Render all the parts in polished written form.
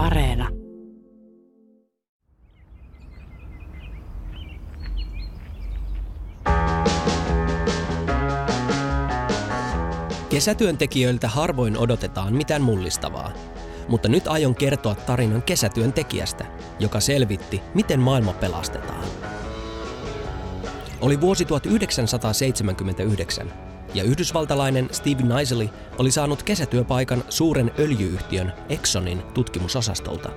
Areena. Kesätyöntekijöiltä harvoin odotetaan mitään mullistavaa, mutta nyt aion kertoa tarinan kesätyöntekijästä, joka selvitti, miten maailma pelastetaan. Oli vuosi 1979 ja yhdysvaltalainen Steve Knisely oli saanut kesätyöpaikan suuren öljy-yhtiön Exxonin tutkimusosastolta.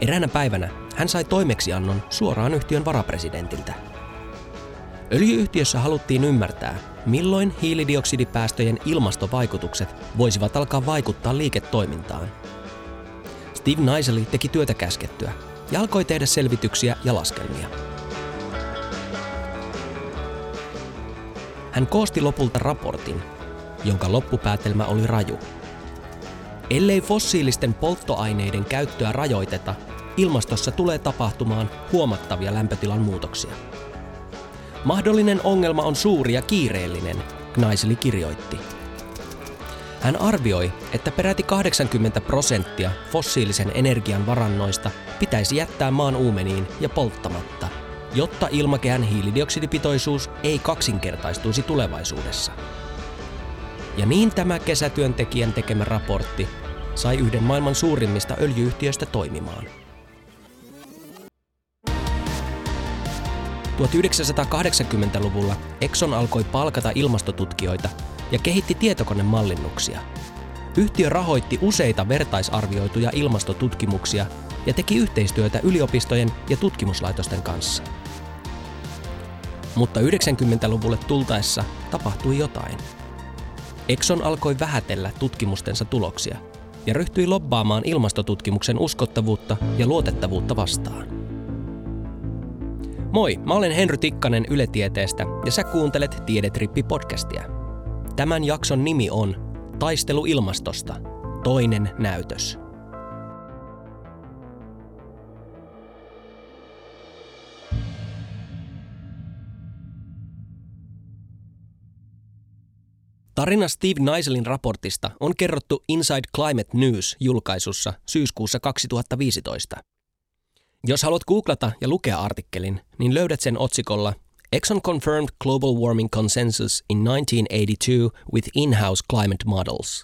Eräänä päivänä hän sai toimeksiannon suoraan yhtiön varapresidentiltä. Öljy-yhtiössä haluttiin ymmärtää, milloin hiilidioksidipäästöjen ilmastovaikutukset voisivat alkaa vaikuttaa liiketoimintaan. Steve Knisely teki työtä käskettyä ja alkoi tehdä selvityksiä ja laskelmia. Hän koosti lopulta raportin, jonka loppupäätelmä oli raju. Ellei fossiilisten polttoaineiden käyttöä rajoiteta, ilmastossa tulee tapahtumaan huomattavia lämpötilan muutoksia. Mahdollinen ongelma on suuri ja kiireellinen, Knisely kirjoitti. Hän arvioi, että peräti 80% fossiilisen energian varannoista pitäisi jättää maan uumeniin ja polttamatta, jotta ilmakehän hiilidioksidipitoisuus ei kaksinkertaistuisi tulevaisuudessa. Ja niin tämä kesätyöntekijän tekemä raportti sai yhden maailman suurimmista öljy-yhtiöistä toimimaan. 1980-luvulla Exxon alkoi palkata ilmastotutkijoita ja kehitti tietokonemallinnuksia. Yhtiö rahoitti useita vertaisarvioituja ilmastotutkimuksia ja teki yhteistyötä yliopistojen ja tutkimuslaitosten kanssa. Mutta 90-luvulle tultaessa tapahtui jotain. Exxon alkoi vähätellä tutkimustensa tuloksia ja ryhtyi lobbaamaan ilmastotutkimuksen uskottavuutta ja luotettavuutta vastaan. Moi, mä olen Henry Tikkanen Yle-tieteestä ja sä kuuntelet Tiedetrippi-podcastia. Tämän jakson nimi on Taistelu ilmastosta, toinen näytös. Tarina Steve Kniselyn raportista on kerrottu Inside Climate News -julkaisussa syyskuussa 2015. Jos haluat googlata ja lukea artikkelin, niin löydät sen otsikolla Exxon Confirmed Global Warming Consensus in 1982 with In-House Climate Models.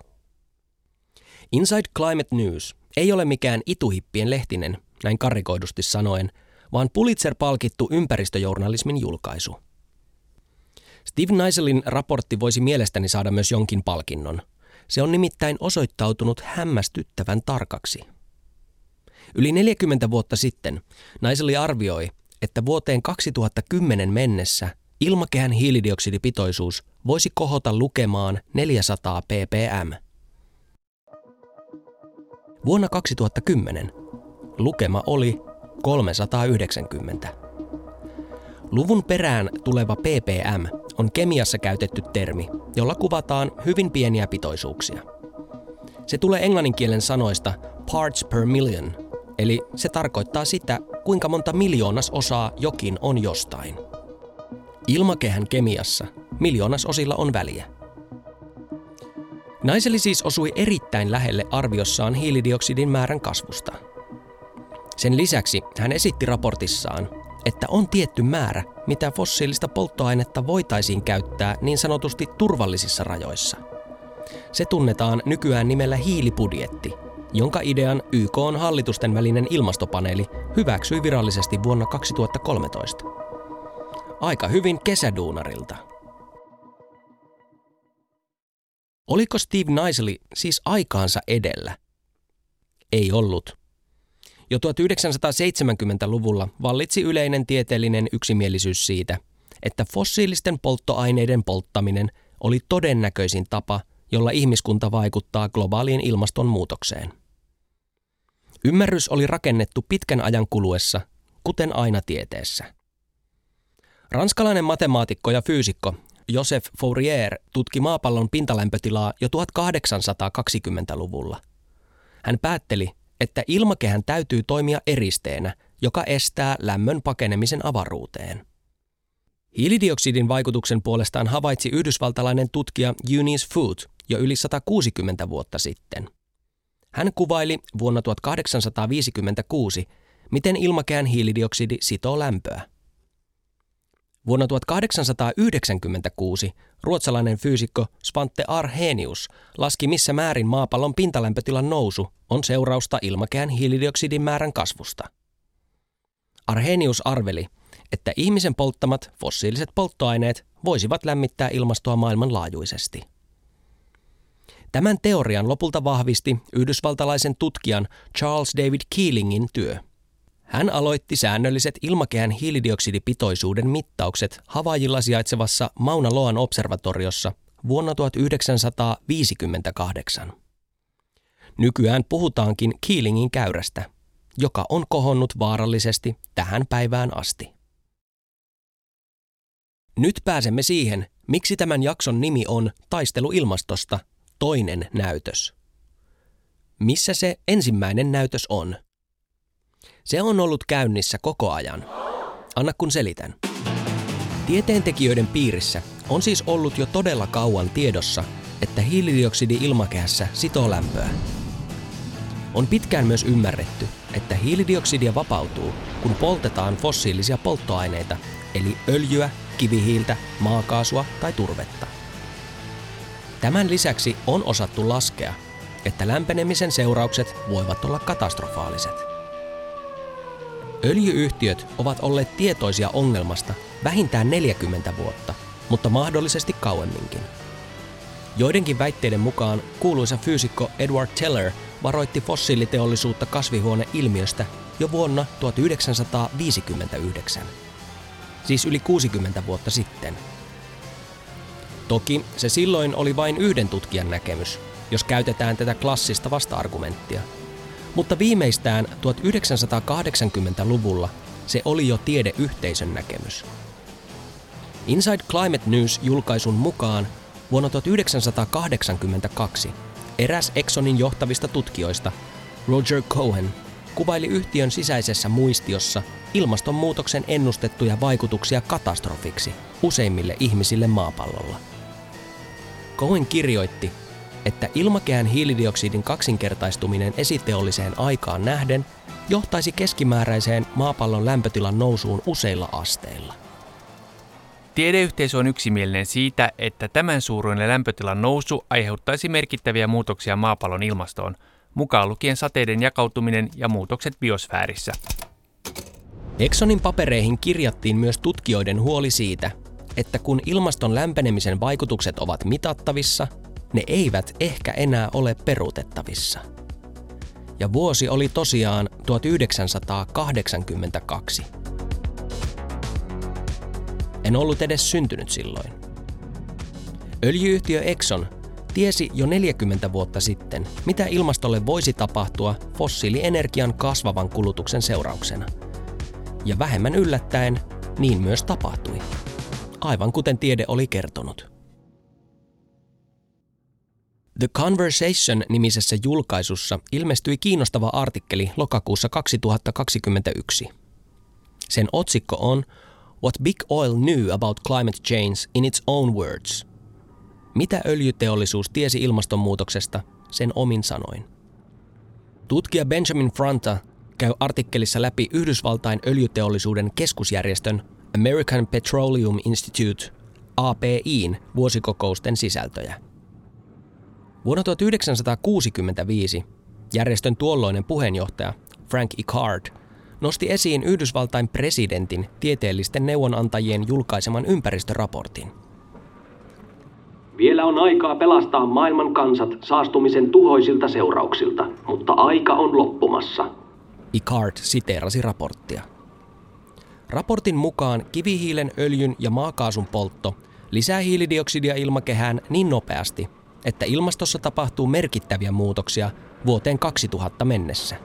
Inside Climate News ei ole mikään ituhippien lehtinen, näin karrikoidusti sanoen, vaan Pulitzer-palkittu ympäristöjournalismin julkaisu. Steve Kniselyn raportti voisi mielestäni saada myös jonkin palkinnon. Se on nimittäin osoittautunut hämmästyttävän tarkaksi. Yli 40 vuotta sitten Knisely arvioi, että vuoteen 2010 mennessä ilmakehän hiilidioksidipitoisuus voisi kohota lukemaan 400 ppm. Vuonna 2010 lukema oli 390. Luvun perään tuleva ppm on kemiassa käytetty termi, jolla kuvataan hyvin pieniä pitoisuuksia. Se tulee englanninkielen sanoista parts per million, eli se tarkoittaa sitä, kuinka monta miljoonasosaa jokin on jostain. Ilmakehän kemiassa miljoonasosilla on väliä. Knisely siis osui erittäin lähelle arviossaan hiilidioksidin määrän kasvusta. Sen lisäksi hän esitti raportissaan, että on tietty määrä, mitä fossiilista polttoainetta voitaisiin käyttää niin sanotusti turvallisissa rajoissa. Se tunnetaan nykyään nimellä hiilibudjetti, jonka idean YK:n hallitusten välinen ilmastopaneeli hyväksyi virallisesti vuonna 2013. Aika hyvin kesäduunarilta. Oliko Steve Knisely siis aikaansa edellä? Ei ollut. Jo 1970-luvulla vallitsi yleinen tieteellinen yksimielisyys siitä, että fossiilisten polttoaineiden polttaminen oli todennäköisin tapa, jolla ihmiskunta vaikuttaa globaaliin ilmastonmuutokseen. Ymmärrys oli rakennettu pitkän ajan kuluessa, kuten aina tieteessä. Ranskalainen matemaatikko ja fyysikko Joseph Fourier tutki maapallon pintalämpötilaa jo 1820-luvulla. Hän päätteli, että ilmakehän täytyy toimia eristeenä, joka estää lämmön pakenemisen avaruuteen. Hiilidioksidin vaikutuksen puolestaan havaitsi yhdysvaltalainen tutkija Eunice Foote jo yli 160 vuotta sitten. Hän kuvaili vuonna 1856, miten ilmakehän hiilidioksidi sitoo lämpöä. Vuonna 1896 ruotsalainen fyysikko Svante Arrhenius laski, missä määrin maapallon pintalämpötilan nousu on seurausta ilmakehän hiilidioksidin määrän kasvusta. Arrhenius arveli, että ihmisen polttamat fossiiliset polttoaineet voisivat lämmittää ilmastoa maailmanlaajuisesti. Tämän teorian lopulta vahvisti yhdysvaltalaisen tutkijan Charles David Keelingin työ. Hän aloitti säännölliset ilmakehän hiilidioksidipitoisuuden mittaukset Havaijilla sijaitsevassa Mauna Loan observatoriossa vuonna 1958. Nykyään puhutaankin Keelingin käyrästä, joka on kohonnut vaarallisesti tähän päivään asti. Nyt pääsemme siihen, miksi tämän jakson nimi on Taistelu ilmastosta, toinen näytös. Missä se ensimmäinen näytös on? Se on ollut käynnissä koko ajan. Anna kun selitän. Tieteentekijöiden piirissä on siis ollut jo todella kauan tiedossa, että hiilidioksidi ilmakehässä sitoo lämpöä. On pitkään myös ymmärretty, että hiilidioksidia vapautuu, kun poltetaan fossiilisia polttoaineita, eli öljyä, kivihiiltä, maakaasua tai turvetta. Tämän lisäksi on osattu laskea, että lämpenemisen seuraukset voivat olla katastrofaaliset. Öljy-yhtiöt ovat olleet tietoisia ongelmasta vähintään 40 vuotta, mutta mahdollisesti kauemminkin. Joidenkin väitteiden mukaan kuuluisa fyysikko Edward Teller varoitti fossiiliteollisuutta kasvihuoneilmiöstä jo vuonna 1959, siis yli 60 vuotta sitten. Toki se silloin oli vain yhden tutkijan näkemys, jos käytetään tätä klassista vasta-argumenttia. Mutta viimeistään 1980-luvulla se oli jo tiedeyhteisön näkemys. Inside Climate News -julkaisun mukaan vuonna 1982 eräs Exxonin johtavista tutkijoista, Roger Cohen, kuvaili yhtiön sisäisessä muistiossa ilmastonmuutoksen ennustettuja vaikutuksia katastrofiksi useimmille ihmisille maapallolla. Cohen kirjoitti, että ilmakehän hiilidioksidin kaksinkertaistuminen esiteolliseen aikaan nähden johtaisi keskimääräiseen maapallon lämpötilan nousuun useilla asteilla. Tiedeyhteisö on yksimielinen siitä, että tämän suuruinen lämpötilan nousu aiheuttaisi merkittäviä muutoksia maapallon ilmastoon, mukaan lukien sateiden jakautuminen ja muutokset biosfäärissä. Exxonin papereihin kirjattiin myös tutkijoiden huoli siitä, että kun ilmaston lämpenemisen vaikutukset ovat mitattavissa, ne eivät ehkä enää ole peruutettavissa. Ja vuosi oli tosiaan 1982. En ollut edes syntynyt silloin. Öljy-yhtiö Exxon tiesi jo 40 vuotta sitten, mitä ilmastolle voisi tapahtua fossiilienergian kasvavan kulutuksen seurauksena. Ja vähemmän yllättäen niin myös tapahtui, aivan kuten tiede oli kertonut. The Conversation-nimisessä julkaisussa ilmestyi kiinnostava artikkeli lokakuussa 2021. Sen otsikko on What Big Oil Knew About Climate Change in Its Own Words. Mitä öljyteollisuus tiesi ilmastonmuutoksesta sen omin sanoin. Tutkija Benjamin Franta käy artikkelissa läpi Yhdysvaltain öljyteollisuuden keskusjärjestön American Petroleum Institute API:n vuosikokousten sisältöjä. Vuonna 1965 järjestön tuolloinen puheenjohtaja Frank Ikard nosti esiin Yhdysvaltain presidentin tieteellisten neuvonantajien julkaiseman ympäristöraportin. Vielä on aikaa pelastaa maailman kansat saastumisen tuhoisilta seurauksilta, mutta aika on loppumassa. Ikard siteerasi raporttia. Raportin mukaan kivihiilen, öljyn ja maakaasun poltto lisää hiilidioksidia ilmakehään niin nopeasti, että ilmastossa tapahtuu merkittäviä muutoksia vuoteen 2000 mennessä.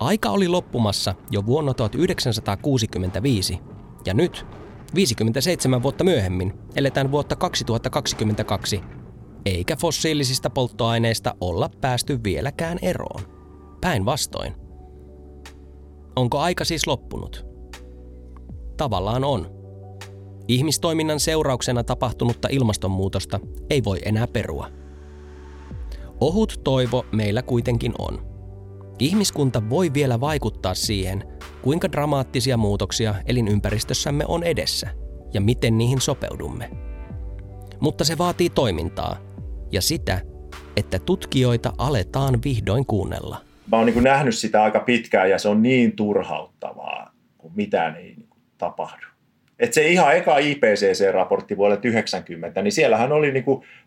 Aika oli loppumassa jo vuonna 1965, ja nyt, 57 vuotta myöhemmin, eletään vuotta 2022, eikä fossiilisista polttoaineista olla päästy vieläkään eroon. Päinvastoin. Onko aika siis loppunut? Tavallaan on. Ihmistoiminnan seurauksena tapahtunutta ilmastonmuutosta ei voi enää perua. Ohut toivo meillä kuitenkin on. Ihmiskunta voi vielä vaikuttaa siihen, kuinka dramaattisia muutoksia elinympäristössämme on edessä ja miten niihin sopeudumme. Mutta se vaatii toimintaa ja sitä, että tutkijoita aletaan vihdoin kuunnella. Mä oon nähnyt sitä aika pitkään ja se on niin turhauttavaa, kun mitään ei tapahdu. Että se ihan eka IPCC-raportti vuodelta 90, niin siellähän oli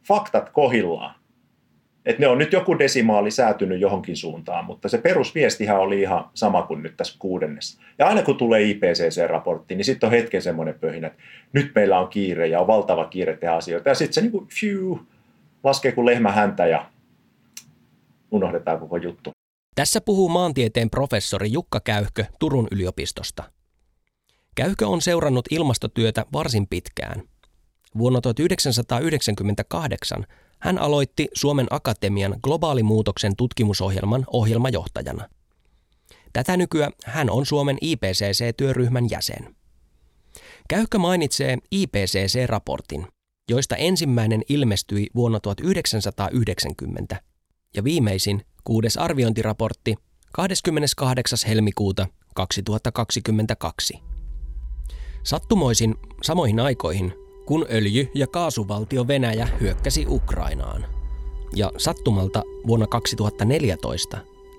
faktat kohillaan. Että ne on nyt joku desimaali säätynyt johonkin suuntaan, mutta se perusviestihän oli ihan sama kuin nyt tässä kuudennessa. Ja aina kun tulee IPCC-raportti, niin sitten on hetken semmoinen pöhinä, että nyt meillä on kiire ja on valtava kiire tehdä asioita. Ja sitten se laskee kuin lehmä häntä ja unohdetaan koko juttu. Tässä puhuu maantieteen professori Jukka Käyhkö Turun yliopistosta. Käyhkö on seurannut ilmastotyötä varsin pitkään. Vuonna 1998 hän aloitti Suomen Akatemian globaalimuutoksen tutkimusohjelman ohjelmajohtajana. Tätä nykyään hän on Suomen IPCC-työryhmän jäsen. Käyhkö mainitsee IPCC-raportin, joista ensimmäinen ilmestyi vuonna 1990 ja viimeisin 6. arviointiraportti 28. helmikuuta 2022. Sattumoisin samoihin aikoihin, kun öljy- ja kaasuvaltio Venäjä hyökkäsi Ukrainaan. Ja sattumalta vuonna 2014,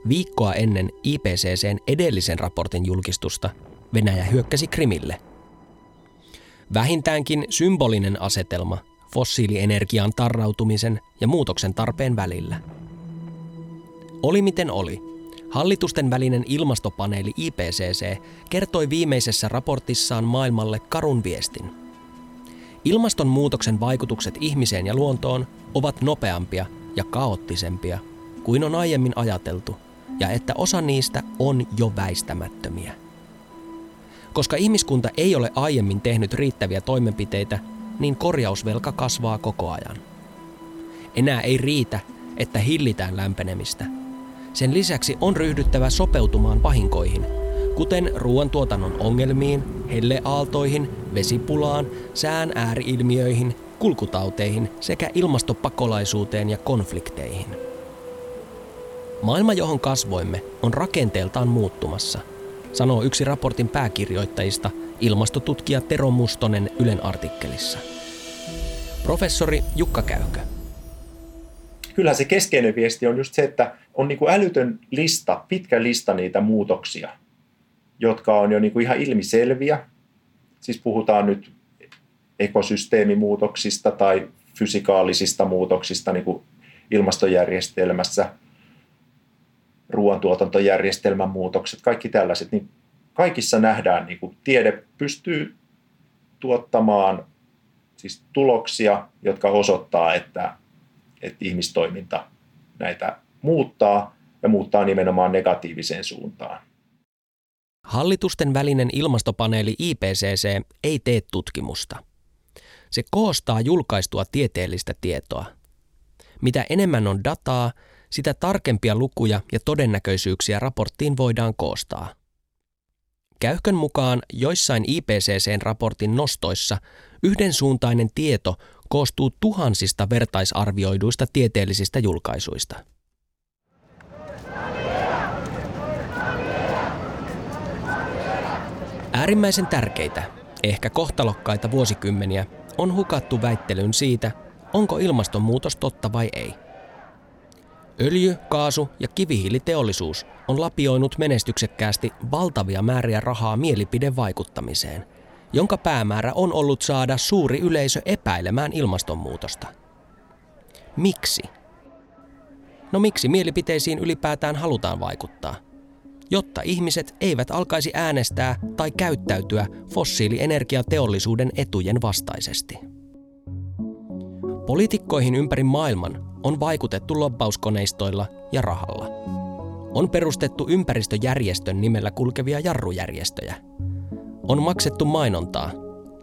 viikkoa ennen IPCC:n edellisen raportin julkistusta, Venäjä hyökkäsi Krimille. Vähintäänkin symbolinen asetelma fossiilienergian tarrautumisen ja muutoksen tarpeen välillä. Oli miten oli. Hallitusten välinen ilmastopaneeli IPCC kertoi viimeisessä raportissaan maailmalle karun viestin. Ilmastonmuutoksen vaikutukset ihmiseen ja luontoon ovat nopeampia ja kaoottisempia kuin on aiemmin ajateltu, ja että osa niistä on jo väistämättömiä. Koska ihmiskunta ei ole aiemmin tehnyt riittäviä toimenpiteitä, niin korjausvelka kasvaa koko ajan. Enää ei riitä, että hillitään lämpenemistä. Sen lisäksi on ryhdyttävä sopeutumaan vahinkoihin, kuten ruoantuotannon ongelmiin, helleaaltoihin, vesipulaan, sään ääriilmiöihin, kulkutauteihin sekä ilmastopakolaisuuteen ja konflikteihin. Maailma, johon kasvoimme, on rakenteeltaan muuttumassa, sanoo yksi raportin pääkirjoittajista, ilmastotutkija Tero Mustonen Ylen artikkelissa. Professori Jukka Käyhkö. Kyllähän se keskeinen viesti on just se, että on älytön lista, pitkä lista niitä muutoksia, jotka on jo ihan ilmiselviä. Siis puhutaan nyt ekosysteemimuutoksista tai fysikaalisista muutoksista niin kuin ilmastojärjestelmässä, ruoantuotantojärjestelmän muutokset, kaikki tällaiset. Niin kaikissa nähdään, niin kuin tiede pystyy tuottamaan siis tuloksia, jotka osoittaa, että ihmistoiminta näitä muuttaa ja muuttaa nimenomaan negatiiviseen suuntaan. Hallitusten välinen ilmastopaneeli IPCC ei tee tutkimusta. Se koostaa julkaistua tieteellistä tietoa. Mitä enemmän on dataa, sitä tarkempia lukuja ja todennäköisyyksiä raporttiin voidaan koostaa. Käyhkön mukaan joissain IPCC:n raportin nostoissa yhdensuuntainen tieto koostuu tuhansista vertaisarvioiduista tieteellisistä julkaisuista. Äärimmäisen tärkeitä, ehkä kohtalokkaita vuosikymmeniä, on hukattu väittelyyn siitä, onko ilmastonmuutos totta vai ei. Öljy, kaasu ja kivihiiliteollisuus on lapioinut menestyksekkäästi valtavia määriä rahaa mielipidevaikuttamiseen, jonka päämäärä on ollut saada suuri yleisö epäilemään ilmastonmuutosta. Miksi? No miksi mielipiteisiin ylipäätään halutaan vaikuttaa? Jotta ihmiset eivät alkaisi äänestää tai käyttäytyä fossiilienergiateollisuuden etujen vastaisesti. Poliitikkoihin ympäri maailman on vaikutettu lobbauskoneistoilla ja rahalla. On perustettu ympäristöjärjestön nimellä kulkevia jarrujärjestöjä. On maksettu mainontaa,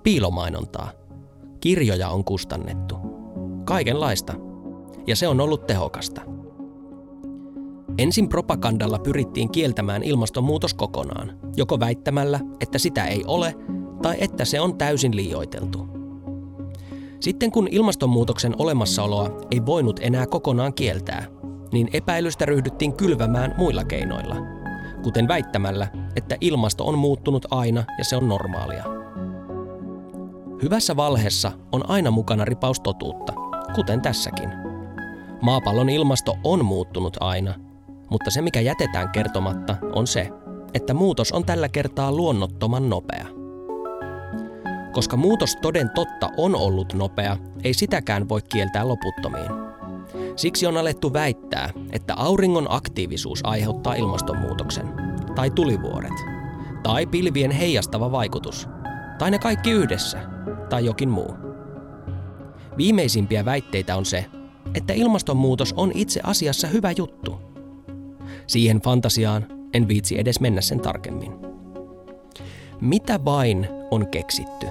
piilomainontaa. Kirjoja on kustannettu. Kaikenlaista. Ja se on ollut tehokasta. Ensin propagandalla pyrittiin kieltämään ilmastonmuutos kokonaan, joko väittämällä, että sitä ei ole, tai että se on täysin liioiteltu. Sitten kun ilmastonmuutoksen olemassaoloa ei voinut enää kokonaan kieltää, niin epäilystä ryhdyttiin kylvämään muilla keinoilla, kuten väittämällä, että ilmasto on muuttunut aina ja se on normaalia. Hyvässä valheessa on aina mukana ripaus totuutta, kuten tässäkin. Maapallon ilmasto on muuttunut aina, mutta se mikä jätetään kertomatta on se, että muutos on tällä kertaa luonnottoman nopea. Koska muutos toden totta on ollut nopea, ei sitäkään voi kieltää loputtomiin. Siksi on alettu väittää, että auringon aktiivisuus aiheuttaa ilmastonmuutoksen, tai tulivuoret, tai pilvien heijastava vaikutus, tai ne kaikki yhdessä, tai jokin muu. Viimeisimpiä väitteitä on se, että ilmastonmuutos on itse asiassa hyvä juttu. Siihen fantasiaan en viitsi edes mennä sen tarkemmin. Mitä vain on keksitty,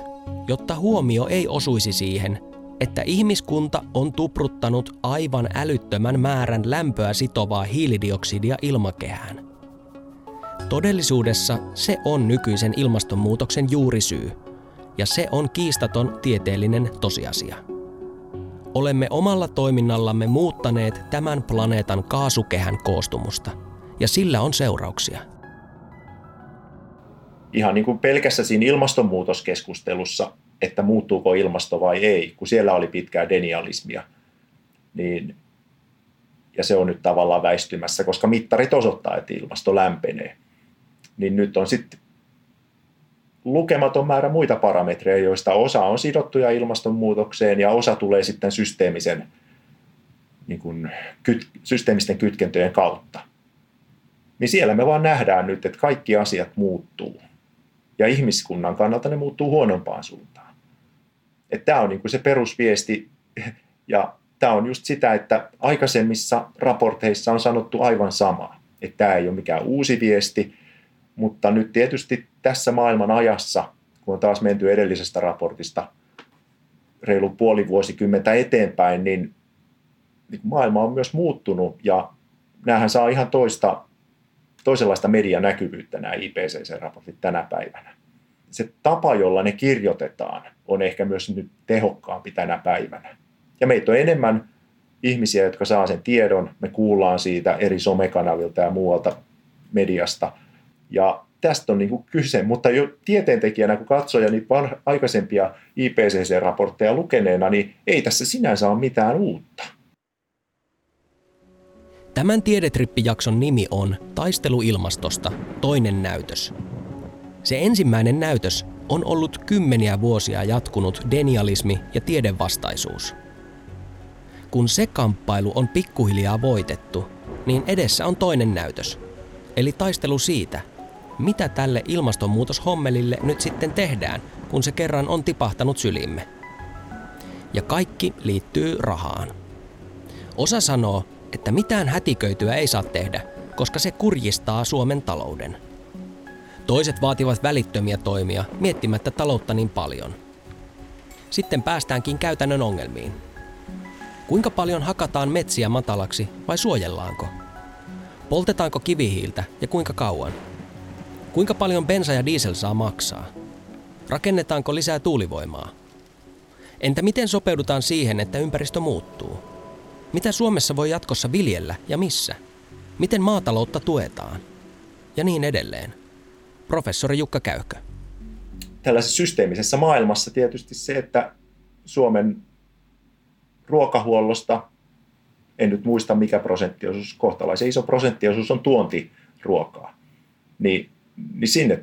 jotta huomio ei osuisi siihen, että ihmiskunta on tupruttanut aivan älyttömän määrän lämpöä sitovaa hiilidioksidia ilmakehään. Todellisuudessa se on nykyisen ilmastonmuutoksen juurisyy, ja se on kiistaton tieteellinen tosiasia. Olemme omalla toiminnallamme muuttaneet tämän planeetan kaasukehän koostumusta, ja sillä on seurauksia. Ihan niin kuin pelkässä siinä ilmastonmuutoskeskustelussa, että muuttuuko ilmasto vai ei, kun siellä oli pitkää denialismia, niin, ja se on nyt tavallaan väistymässä, koska mittarit osoittaa, että ilmasto lämpenee, niin nyt on sitten lukematon määrä muita parametreja, joista osa on sidottuja ilmastonmuutokseen ja osa tulee sitten systeemisten kytkentöjen kautta. Niin siellä me vaan nähdään nyt, että kaikki asiat muuttuu. Ja ihmiskunnan kannalta ne muuttuu huonompaan suuntaan. Että tämä on niin kuin se perusviesti. Ja tämä on just sitä, että aikaisemmissa raporteissa on sanottu aivan samaa. Että tämä ei ole mikään uusi viesti. Mutta nyt tietysti tässä maailman ajassa, kun on taas menty edellisestä raportista reilu puoli vuosikymmentä eteenpäin, niin maailma on myös muuttunut. Ja näähän saa ihan toisenlaista medianäkyvyyttä nämä IPCC-raportit tänä päivänä. Se tapa, jolla ne kirjoitetaan, on ehkä myös nyt tehokkaampi tänä päivänä. Ja meitä on enemmän ihmisiä, jotka saa sen tiedon. Me kuullaan siitä eri somekanavilta ja muualta mediasta. Ja tästä on niin kuin kyse. Mutta jo tieteentekijänä, kun katsoo ja niitä aikaisempia IPCC-raportteja lukeneena, niin ei tässä sinänsä ole mitään uutta. Tämän Tiedetrippi-jakson nimi on Taistelu ilmastosta, toinen näytös. Se ensimmäinen näytös on ollut kymmeniä vuosia jatkunut denialismi ja tiedevastaisuus. Kun se kamppailu on pikkuhiljaa voitettu, niin edessä on toinen näytös. Eli taistelu siitä, mitä tälle ilmastonmuutoshommelille nyt sitten tehdään, kun se kerran on tipahtanut sylimme. Ja kaikki liittyy rahaan. Osa sanoo, että mitään hätiköityä ei saa tehdä, koska se kurjistaa Suomen talouden. Toiset vaativat välittömiä toimia, miettimättä taloutta niin paljon. Sitten päästäänkin käytännön ongelmiin. Kuinka paljon hakataan metsiä matalaksi vai suojellaanko? Poltetaanko kivihiiltä ja kuinka kauan? Kuinka paljon bensa ja diesel saa maksaa? Rakennetaanko lisää tuulivoimaa? Entä miten sopeudutaan siihen, että ympäristö muuttuu? Mitä Suomessa voi jatkossa viljellä ja missä? Miten maataloutta tuetaan? Ja niin edelleen. Professori Jukka Käyhkö. Tällaisessa systeemisessä maailmassa tietysti se, että Suomen ruokahuollosta, en nyt muista mikä prosenttiosuus, kohtalaisen iso prosenttiosuus on tuontiruokaa, niin siellä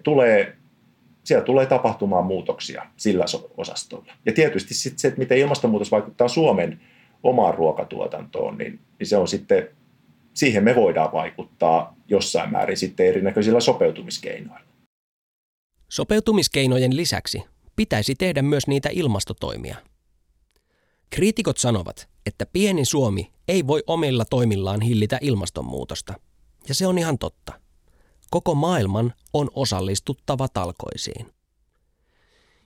tulee tapahtumaan muutoksia sillä osastolla. Ja tietysti sitten se, että miten ilmastonmuutos vaikuttaa Suomen omaan ruokatuotantoon, niin se on sitten, siihen me voidaan vaikuttaa jossain määrin sitten erinäköisillä sopeutumiskeinoilla. Sopeutumiskeinojen lisäksi pitäisi tehdä myös niitä ilmastotoimia. Kriitikot sanovat, että pieni Suomi ei voi omilla toimillaan hillitä ilmastonmuutosta. Ja se on ihan totta. Koko maailman on osallistuttava talkoisiin.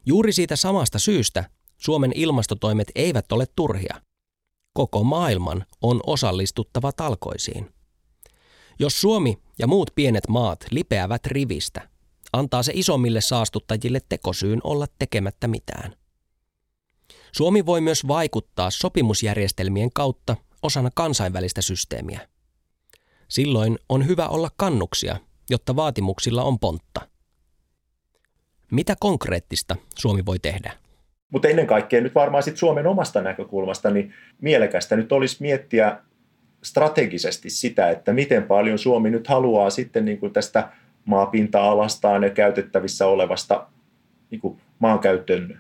Juuri siitä samasta syystä Suomen ilmastotoimet eivät ole turhia. Koko maailman on osallistuttava talkoisiin. Jos Suomi ja muut pienet maat lipeävät rivistä, antaa se isommille saastuttajille tekosyyn olla tekemättä mitään. Suomi voi myös vaikuttaa sopimusjärjestelmien kautta osana kansainvälistä systeemiä, Silloin on hyvä olla kannuksia, jotta vaatimuksilla on pontta. Mitä konkreettista Suomi voi tehdä? Mutta ennen kaikkea nyt varmaan sit Suomen omasta näkökulmasta niin mielekästä nyt olisi miettiä strategisesti sitä, että miten paljon Suomi nyt haluaa sitten niin kuin tästä maapinta-alastaan ja käytettävissä olevasta niin kuin maankäytön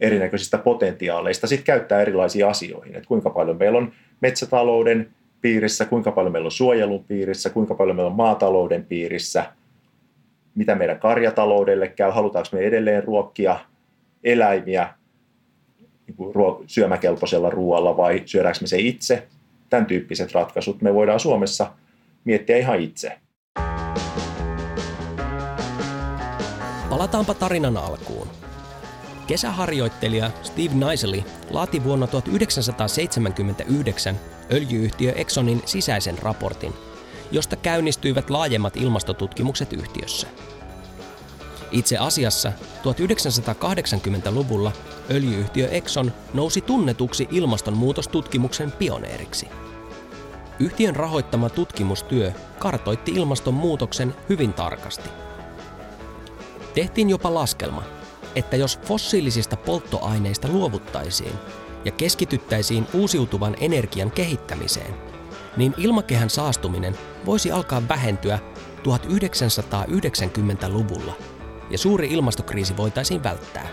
erinäköisistä potentiaaleista sitten käyttää erilaisiin asioihin. Et kuinka paljon meillä on metsätalouden piirissä, kuinka paljon meillä on suojelun piirissä, kuinka paljon meillä on maatalouden piirissä, mitä meidän karjataloudelle käy, halutaanko me edelleen ruokkia eläimiä niin kuin syömäkelpoisella ruoalla vai syödäänkö me se itse. Tämän tyyppiset ratkaisut me voidaan Suomessa miettiä ihan itse. Palataanpa tarinan alkuun. Kesäharjoittelija Steve Knisely laati vuonna 1979 öljy-yhtiö Exxonin sisäisen raportin, josta käynnistyivät laajemmat ilmastotutkimukset yhtiössä. Itse asiassa 1980-luvulla öljy-yhtiö Exxon nousi tunnetuksi ilmastonmuutostutkimuksen pioneeriksi. Yhtiön rahoittama tutkimustyö kartoitti ilmastonmuutoksen hyvin tarkasti. Tehtiin jopa laskelma, että jos fossiilisista polttoaineista luovuttaisiin ja keskityttäisiin uusiutuvan energian kehittämiseen, niin ilmakehän saastuminen voisi alkaa vähentyä 1990-luvulla ja suuri ilmastokriisi voitaisiin välttää.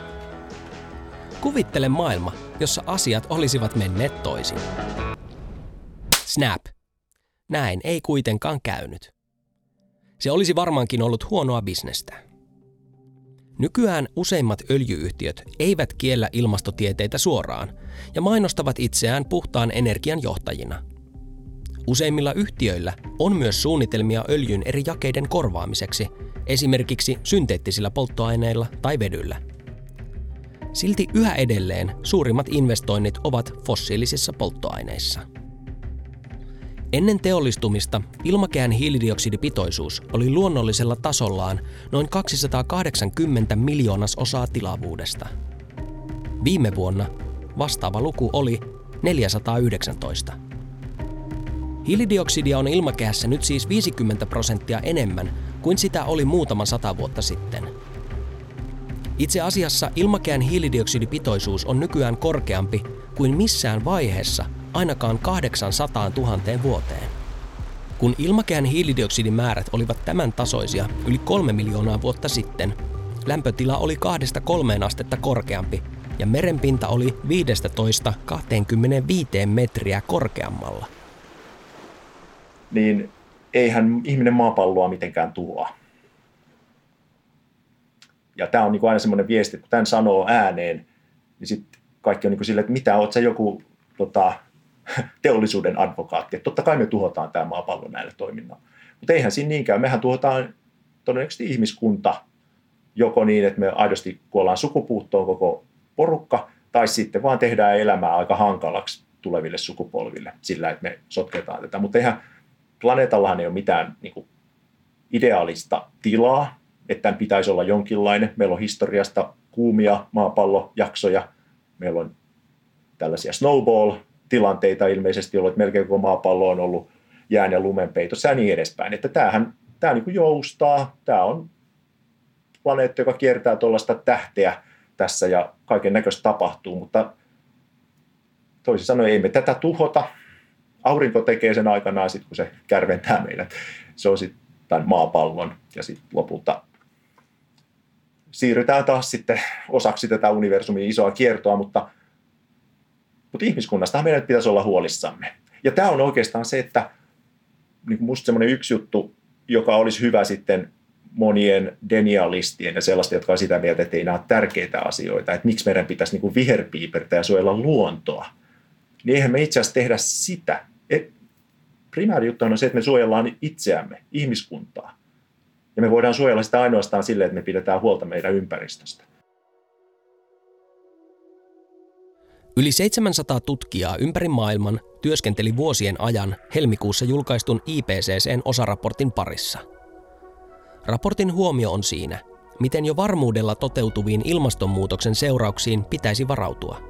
Kuvittele maailma, jossa asiat olisivat menneet toisin. Snap! Näin ei kuitenkaan käynyt. Se olisi varmaankin ollut huonoa bisnestä. Nykyään useimmat öljy-yhtiöt eivät kiellä ilmastotieteitä suoraan ja mainostavat itseään puhtaan energian johtajina. Useimmilla yhtiöillä on myös suunnitelmia öljyn eri jakeiden korvaamiseksi, esimerkiksi synteettisillä polttoaineilla tai vedyllä. Silti yhä edelleen suurimmat investoinnit ovat fossiilisissa polttoaineissa. Ennen teollistumista ilmakehän hiilidioksidipitoisuus oli luonnollisella tasollaan noin 280 miljoonasosaa tilavuudesta. Viime vuonna vastaava luku oli 419. Hiilidioksidia on ilmakehässä nyt siis 50% enemmän kuin sitä oli muutama 100 vuotta sitten. Itse asiassa ilmakehän hiilidioksidipitoisuus on nykyään korkeampi kuin missään vaiheessa ainakaan 800 000 vuoteen. Kun ilmakehän hiilidioksidimäärät olivat tämän tasoisia yli 3 miljoonaa vuotta sitten, lämpötila oli 2-3 astetta korkeampi ja merenpinta oli 15-25 metriä korkeammalla. Niin eihän ihminen maapalloa mitenkään tuhoa. Ja tämä on niin kuin aina semmoinen viesti, että kun tämän sanoo ääneen, niin sitten kaikki on niin kuin silleen, että mitä, oot sä joku teollisuuden advokaatti, että totta kai me tuhotaan tämä maapallo näillä toiminnalla. Mutta eihän siinä niinkään, mehän tuhotaan todennäköisesti ihmiskunta, joko niin, että me aidosti kuollaan sukupuuttoon koko porukka, tai sitten vaan tehdään elämää aika hankalaksi tuleville sukupolville sillä, että me sotketaan tätä, mutta eihän planeetallahan ei ole mitään niin kuin ideaalista tilaa, että tämän pitäisi olla jonkinlainen. Meillä on historiasta kuumia maapallojaksoja. Meillä on tällaisia snowball-tilanteita ilmeisesti ollut, että melkein koko maapallo on ollut jään ja lumen peitossa ja niin edespäin. Että tämä niin kuin joustaa. Tämä on planeetta, joka kiertää tuollaista tähteä tässä ja kaiken näköistä tapahtuu. Mutta toisin sanoen ei me tätä tuhota. Aurinko tekee sen aikanaan, sit, kun se kärventää meidät. Se on sitten tämän maapallon ja sitten lopulta siirrytään taas sitten osaksi tätä universumin isoa kiertoa, mutta ihmiskunnastahan meidän pitäisi olla huolissamme. Ja tämä on oikeastaan se, että niin musta semmoinen yksi juttu, joka olisi hyvä sitten monien denialistien ja sellaisten, jotka on sitä mieltä, että ei nämä ole tärkeitä asioita, että miksi meidän pitäisi niin viherpiipertää ja suojella luontoa, niin eihän me itse asiassa tehdä sitä. Primääri juttu on se, että me suojellaan itseämme, ihmiskuntaa. Ja me voidaan suojella sitä ainoastaan silleen, että me pidetään huolta meidän ympäristöstä. Yli 700 tutkijaa ympäri maailman työskenteli vuosien ajan helmikuussa julkaistun IPCC:n osaraportin parissa. Raportin huomio on siinä, miten jo varmuudella toteutuviin ilmastonmuutoksen seurauksiin pitäisi varautua.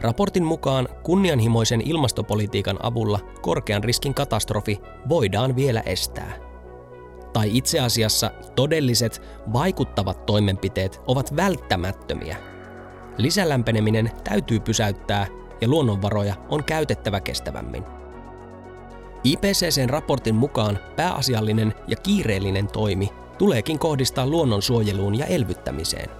Raportin mukaan kunnianhimoisen ilmastopolitiikan avulla korkean riskin katastrofi voidaan vielä estää. Tai itse asiassa todelliset, vaikuttavat toimenpiteet ovat välttämättömiä. Lisälämpeneminen täytyy pysäyttää ja luonnonvaroja on käytettävä kestävämmin. IPCC:n raportin mukaan pääasiallinen ja kiireellinen toimi tuleekin kohdistaa luonnonsuojeluun ja elvyttämiseen.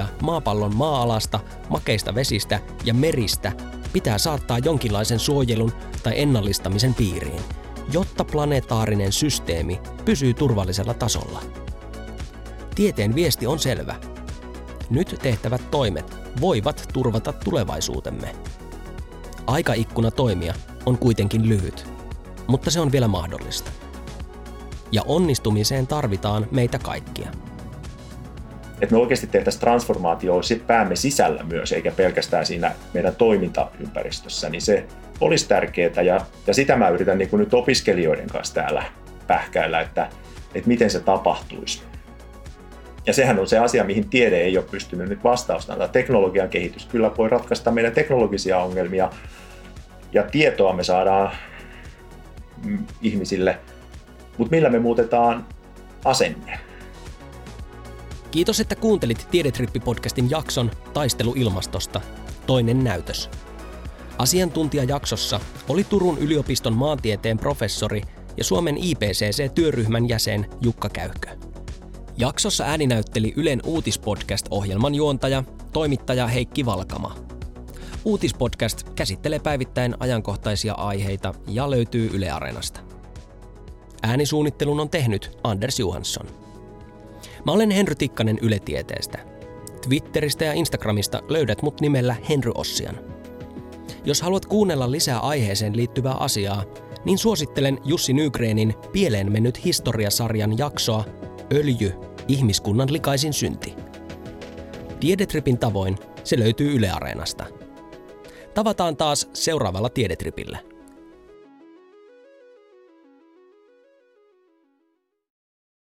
30–50% maapallon maa-alasta, makeista vesistä ja meristä pitää saattaa jonkinlaisen suojelun tai ennallistamisen piiriin, jotta planetaarinen systeemi pysyy turvallisella tasolla. Tieteen viesti on selvä. Nyt tehtävät toimet voivat turvata tulevaisuutemme. Aikaikkuna toimia on kuitenkin lyhyt, mutta se on vielä mahdollista. Ja onnistumiseen tarvitaan meitä kaikkia. Että me oikeasti tehtäisiin transformaatioon päämme sisällä myös, eikä pelkästään siinä meidän toimintaympäristössä, niin se olisi tärkeää. Ja sitä mä yritän niin kuin nyt opiskelijoiden kanssa täällä pähkäillä, että miten se tapahtuisi. Ja sehän on se asia, mihin tiede ei ole pystynyt nyt vastausta. Teknologian kehitys kyllä voi ratkaista meidän teknologisia ongelmia, ja tietoa me saadaan ihmisille, mutta millä me muutetaan asenne? Kiitos, että kuuntelit Tiedetrippi-podcastin jakson Taistelu ilmastosta, toinen näytös. Asiantuntijajaksossa oli Turun yliopiston maantieteen professori ja Suomen IPCC-työryhmän jäsen Jukka Käyhkö. Jaksossa ääninäytteli Ylen uutispodcast-ohjelman juontaja, toimittaja Heikki Valkama. Uutispodcast käsittelee päivittäin ajankohtaisia aiheita ja löytyy Yle Areenasta. Äänisuunnittelun on tehnyt Anders Johansson. Mä olen Henry Tikkanen Yle Tieteestä. Twitteristä ja Instagramista löydät mut nimellä Henry Ossian. Jos haluat kuunnella lisää aiheeseen liittyvää asiaa, niin suosittelen Jussi Nygrenin Pieleen mennyt historiasarjan jaksoa Öljy, ihmiskunnan likaisin synti. Tiedetripin tavoin se löytyy Yle Areenasta. Tavataan taas seuraavalla Tiedetripillä.